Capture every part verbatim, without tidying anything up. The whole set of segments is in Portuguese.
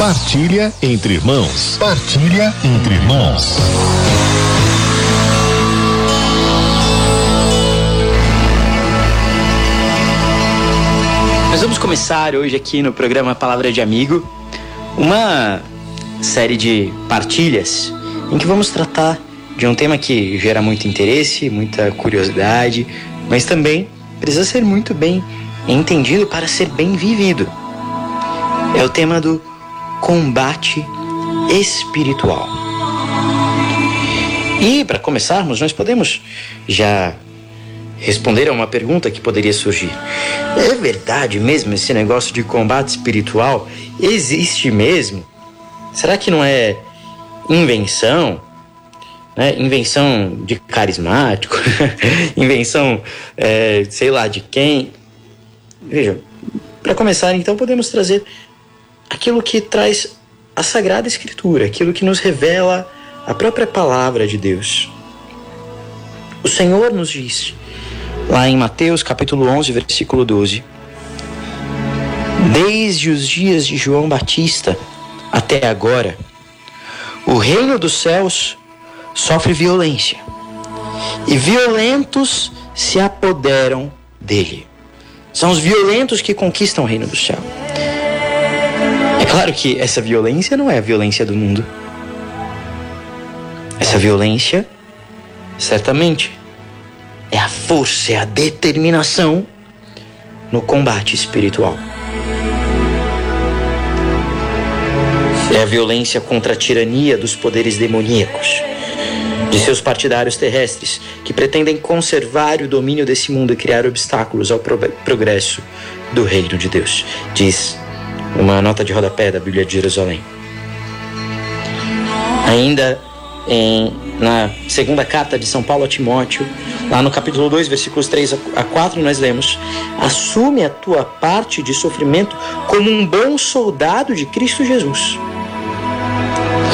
Partilha entre irmãos. Partilha entre irmãos. Nós vamos começar hoje aqui no programa Palavra de Amigo uma série de partilhas em que vamos tratar de um tema que gera muito interesse, muita curiosidade, mas também precisa ser muito bem entendido para ser bem vivido. É o tema do combate espiritual. E para começarmos, nós podemos já responder a uma pergunta que poderia surgir. É verdade mesmo esse negócio de combate espiritual? Existe mesmo? Será que não é invenção? Né? Invenção de carismático? Invenção, é, sei lá, de quem? Vejam, para começar então podemos trazer aquilo que traz a Sagrada Escritura, aquilo que nos revela a própria Palavra de Deus. O Senhor nos diz, lá em Mateus capítulo onze, versículo doze, desde os dias de João Batista até agora, o reino dos céus sofre violência, e violentos se apoderam dele. São os violentos que conquistam o reino do céu. É claro que essa violência não é a violência do mundo. Essa violência, certamente, é a força, é a determinação no combate espiritual. É a violência contra a tirania dos poderes demoníacos, de seus partidários terrestres, que pretendem conservar o domínio desse mundo e criar obstáculos ao pro- progresso do reino de Deus, diz uma nota de rodapé da Bíblia de Jerusalém. Ainda em, na segunda carta de São Paulo a Timóteo, lá no capítulo dois, versículos três a quatro, nós lemos: assume a tua parte de sofrimento como um bom soldado de Cristo Jesus.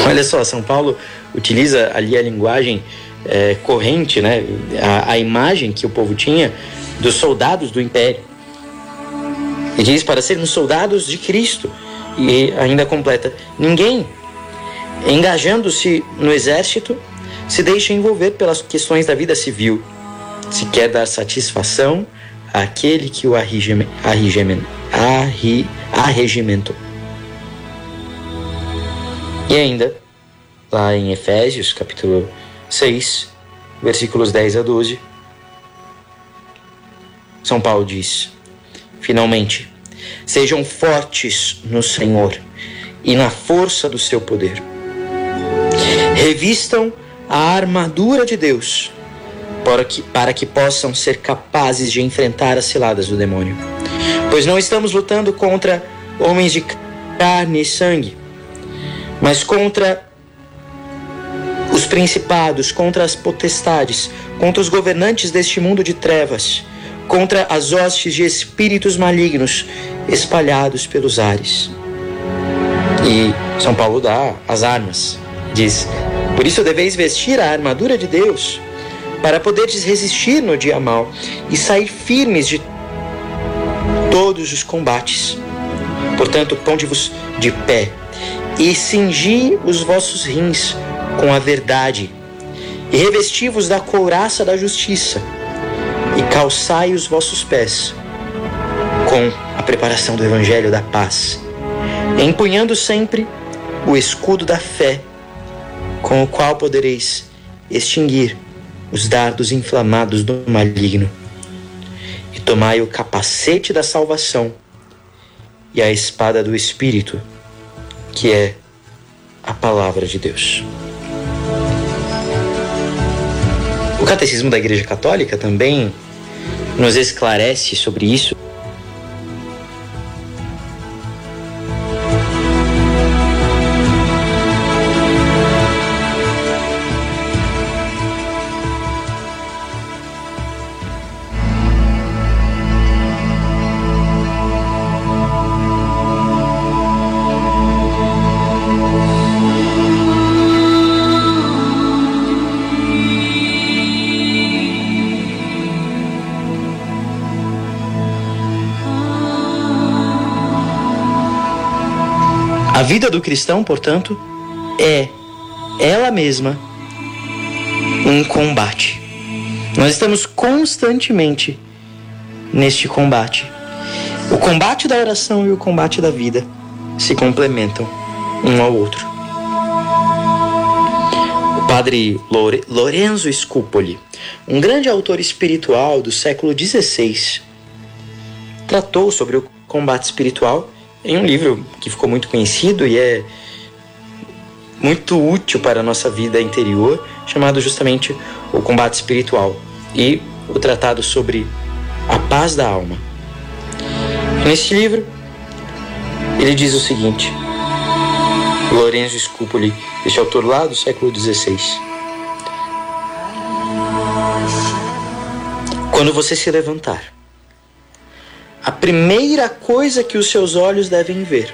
Olha só, São Paulo utiliza ali a linguagem é, corrente, né? a, a imagem que o povo tinha dos soldados do império. E diz para sermos soldados de Cristo. E ainda completa: ninguém, engajando-se no exército, se deixa envolver pelas questões da vida civil, se quer dar satisfação àquele que o arregime, arregime, arre, arregimentou. E ainda, lá em Efésios, capítulo seis, versículos dez a doze, São Paulo diz: finalmente, sejam fortes no Senhor e na força do seu poder. Revistam a armadura de Deus para que, para que possam ser capazes de enfrentar as ciladas do demônio. Pois não estamos lutando contra homens de carne e sangue, mas contra os principados, contra as potestades, contra os governantes deste mundo de trevas, contra as hostes de espíritos malignos espalhados pelos ares. E São Paulo dá as armas, diz: por isso deveis vestir a armadura de Deus, para poderes resistir no dia mau e sair firmes de todos os combates. Portanto, ponde-vos de pé e cingi os vossos rins com a verdade, e revesti-vos da couraça da justiça, e calçai os vossos pés com a preparação do evangelho da paz, empunhando sempre o escudo da fé, com o qual podereis extinguir os dardos inflamados do maligno, e tomai o capacete da salvação e a espada do Espírito, que é a Palavra de Deus. O Catecismo da Igreja Católica também nos esclarece sobre isso. A vida do cristão, portanto, é ela mesma um combate. Nós estamos constantemente neste combate. O combate da oração e o combate da vida se complementam um ao outro. O padre Lore, Lorenzo Scupoli, um grande autor espiritual do século dezesseis, tratou sobre o combate espiritual em um livro que ficou muito conhecido e é muito útil para a nossa vida interior, chamado justamente O Combate Espiritual, e o tratado sobre a paz da alma. Nesse livro, ele diz o seguinte, Lorenzo Scupoli, este autor lá do século dezesseis. Quando você se levantar, a primeira coisa que os seus olhos devem ver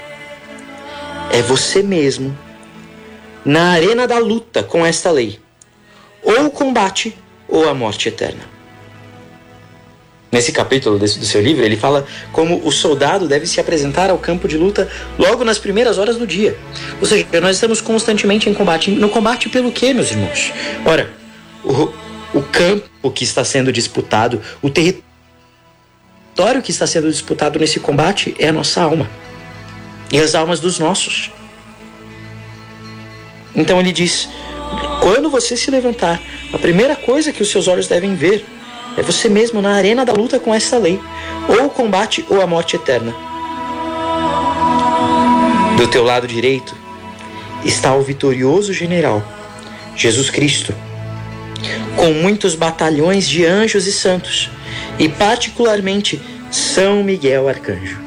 é você mesmo na arena da luta com esta lei, ou o combate ou a morte eterna. Nesse capítulo do seu livro, ele fala como o soldado deve se apresentar ao campo de luta logo nas primeiras horas do dia. Ou seja, nós estamos constantemente em combate. No combate pelo quê, meus irmãos? Ora, o, o campo que está sendo disputado, o território que está sendo disputado nesse combate é a nossa alma e as almas dos nossos. Então ele diz, quando você se levantar, a primeira coisa que os seus olhos devem ver é você mesmo na arena da luta com essa lei, ou o combate ou a morte eterna. Do teu lado direito está o vitorioso general, Jesus Cristo, com muitos batalhões de anjos e santos, e particularmente São Miguel Arcanjo.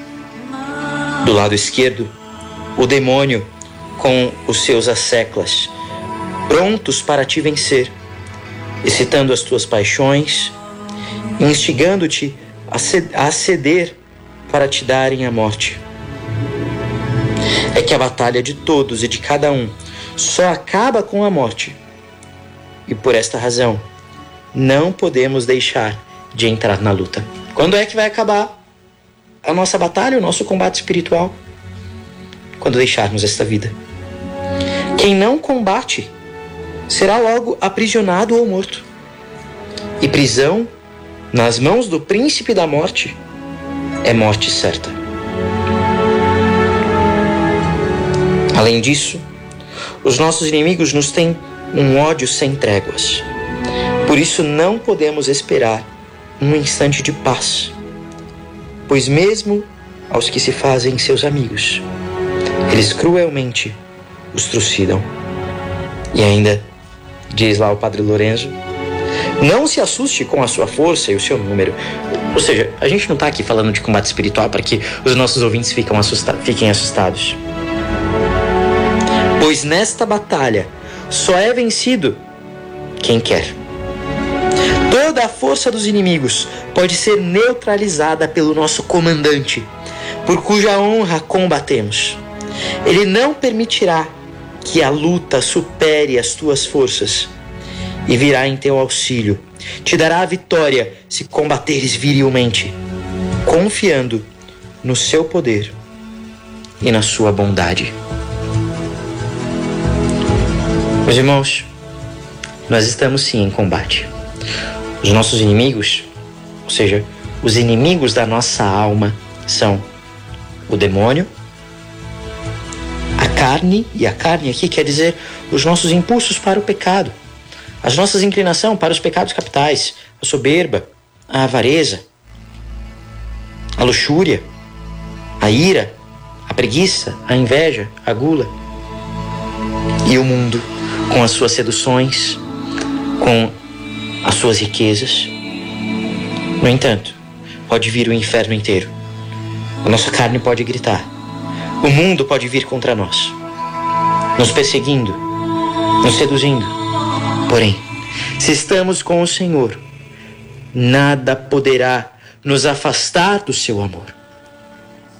Do lado esquerdo, o demônio com os seus asseclas, prontos para te vencer, excitando as tuas paixões, instigando-te a ceder para te darem a morte. É que a batalha de todos e de cada um só acaba com a morte. E por esta razão, não podemos deixar de entrar na luta. Quando é que vai acabar a nossa batalha, o nosso combate espiritual? Quando deixarmos esta vida. Quem não combate será logo aprisionado ou morto. E prisão nas mãos do príncipe da morte é morte certa. Além disso, os nossos inimigos nos têm um ódio sem tréguas. Por isso não podemos esperar um instante de paz, pois mesmo aos que se fazem seus amigos, eles cruelmente os trucidam. E ainda, diz lá o padre Lorenzo, não se assuste com a sua força e o seu número. Ou seja, a gente não está aqui falando de combate espiritual para que os nossos ouvintes ficam assusta- fiquem assustados. Pois nesta batalha só é vencido quem quer. Toda a força dos inimigos pode ser neutralizada pelo nosso comandante, por cuja honra combatemos. Ele não permitirá que a luta supere as tuas forças, e virá em teu auxílio, te dará a vitória se combateres virilmente, confiando no seu poder e na sua bondade. Meus irmãos, nós estamos sim em combate. Os nossos inimigos, ou seja, os inimigos da nossa alma, são o demônio, a carne, e a carne aqui quer dizer os nossos impulsos para o pecado, as nossas inclinações para os pecados capitais, a soberba, a avareza, a luxúria, a ira, a preguiça, a inveja, a gula. E o mundo, com as suas seduções, com as suas riquezas. No entanto, pode vir o inferno inteiro. A nossa carne pode gritar. O mundo pode vir contra nós, nos perseguindo, nos seduzindo. Porém, se estamos com o Senhor, nada poderá nos afastar do seu amor.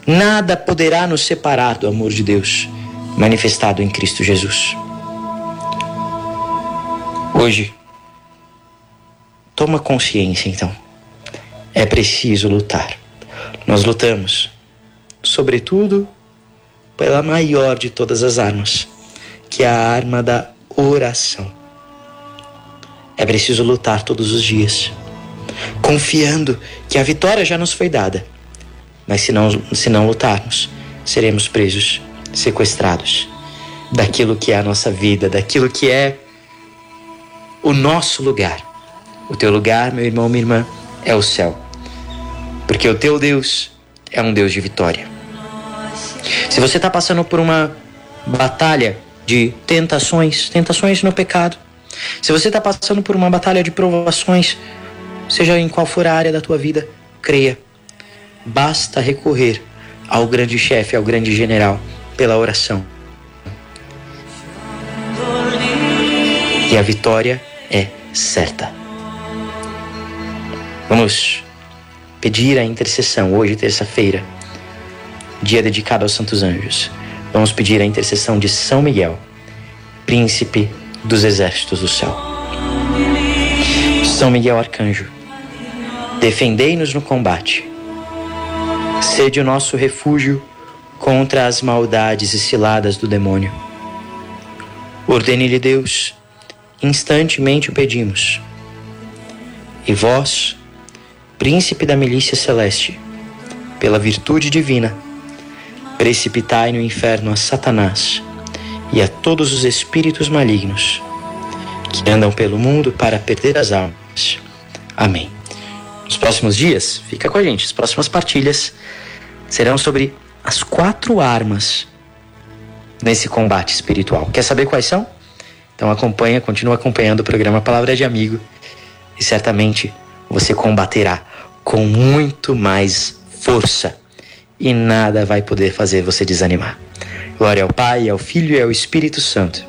Nada poderá nos separar do amor de Deus, manifestado em Cristo Jesus. Hoje, toma consciência, então. É preciso lutar. Nós lutamos, sobretudo, pela maior de todas as armas, que é a arma da oração. É preciso lutar todos os dias, confiando que a vitória já nos foi dada. Mas se não, se não lutarmos, seremos presos, sequestrados daquilo que é a nossa vida, daquilo que é o nosso lugar. O teu lugar, meu irmão, minha irmã, é o céu. Porque o teu Deus é um Deus de vitória. Se você está passando por uma batalha de tentações, tentações no pecado, se você está passando por uma batalha de provações, seja em qual for a área da tua vida, creia. Basta recorrer ao grande chefe, ao grande general, pela oração. E a vitória é certa. Vamos pedir a intercessão hoje, terça-feira, dia dedicado aos Santos Anjos. Vamos pedir a intercessão de São Miguel, príncipe dos exércitos do céu. São Miguel Arcanjo, defendei-nos no combate. Sede o nosso refúgio contra as maldades e ciladas do demônio. Ordene-lhe Deus, instantemente o pedimos. E vós, príncipe da milícia celeste, pela virtude divina, precipitai no inferno a Satanás e a todos os espíritos malignos que andam pelo mundo para perder as almas. Amém. Nos próximos dias, fica com a gente, as próximas partilhas serão sobre as quatro armas nesse combate espiritual. Quer saber quais são? Então acompanha, continua acompanhando o programa Palavra de Amigo e certamente você combaterá com muito mais força e nada vai poder fazer você desanimar. Glória ao Pai, ao Filho e ao Espírito Santo,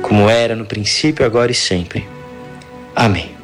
como era no princípio, agora e sempre. Amém.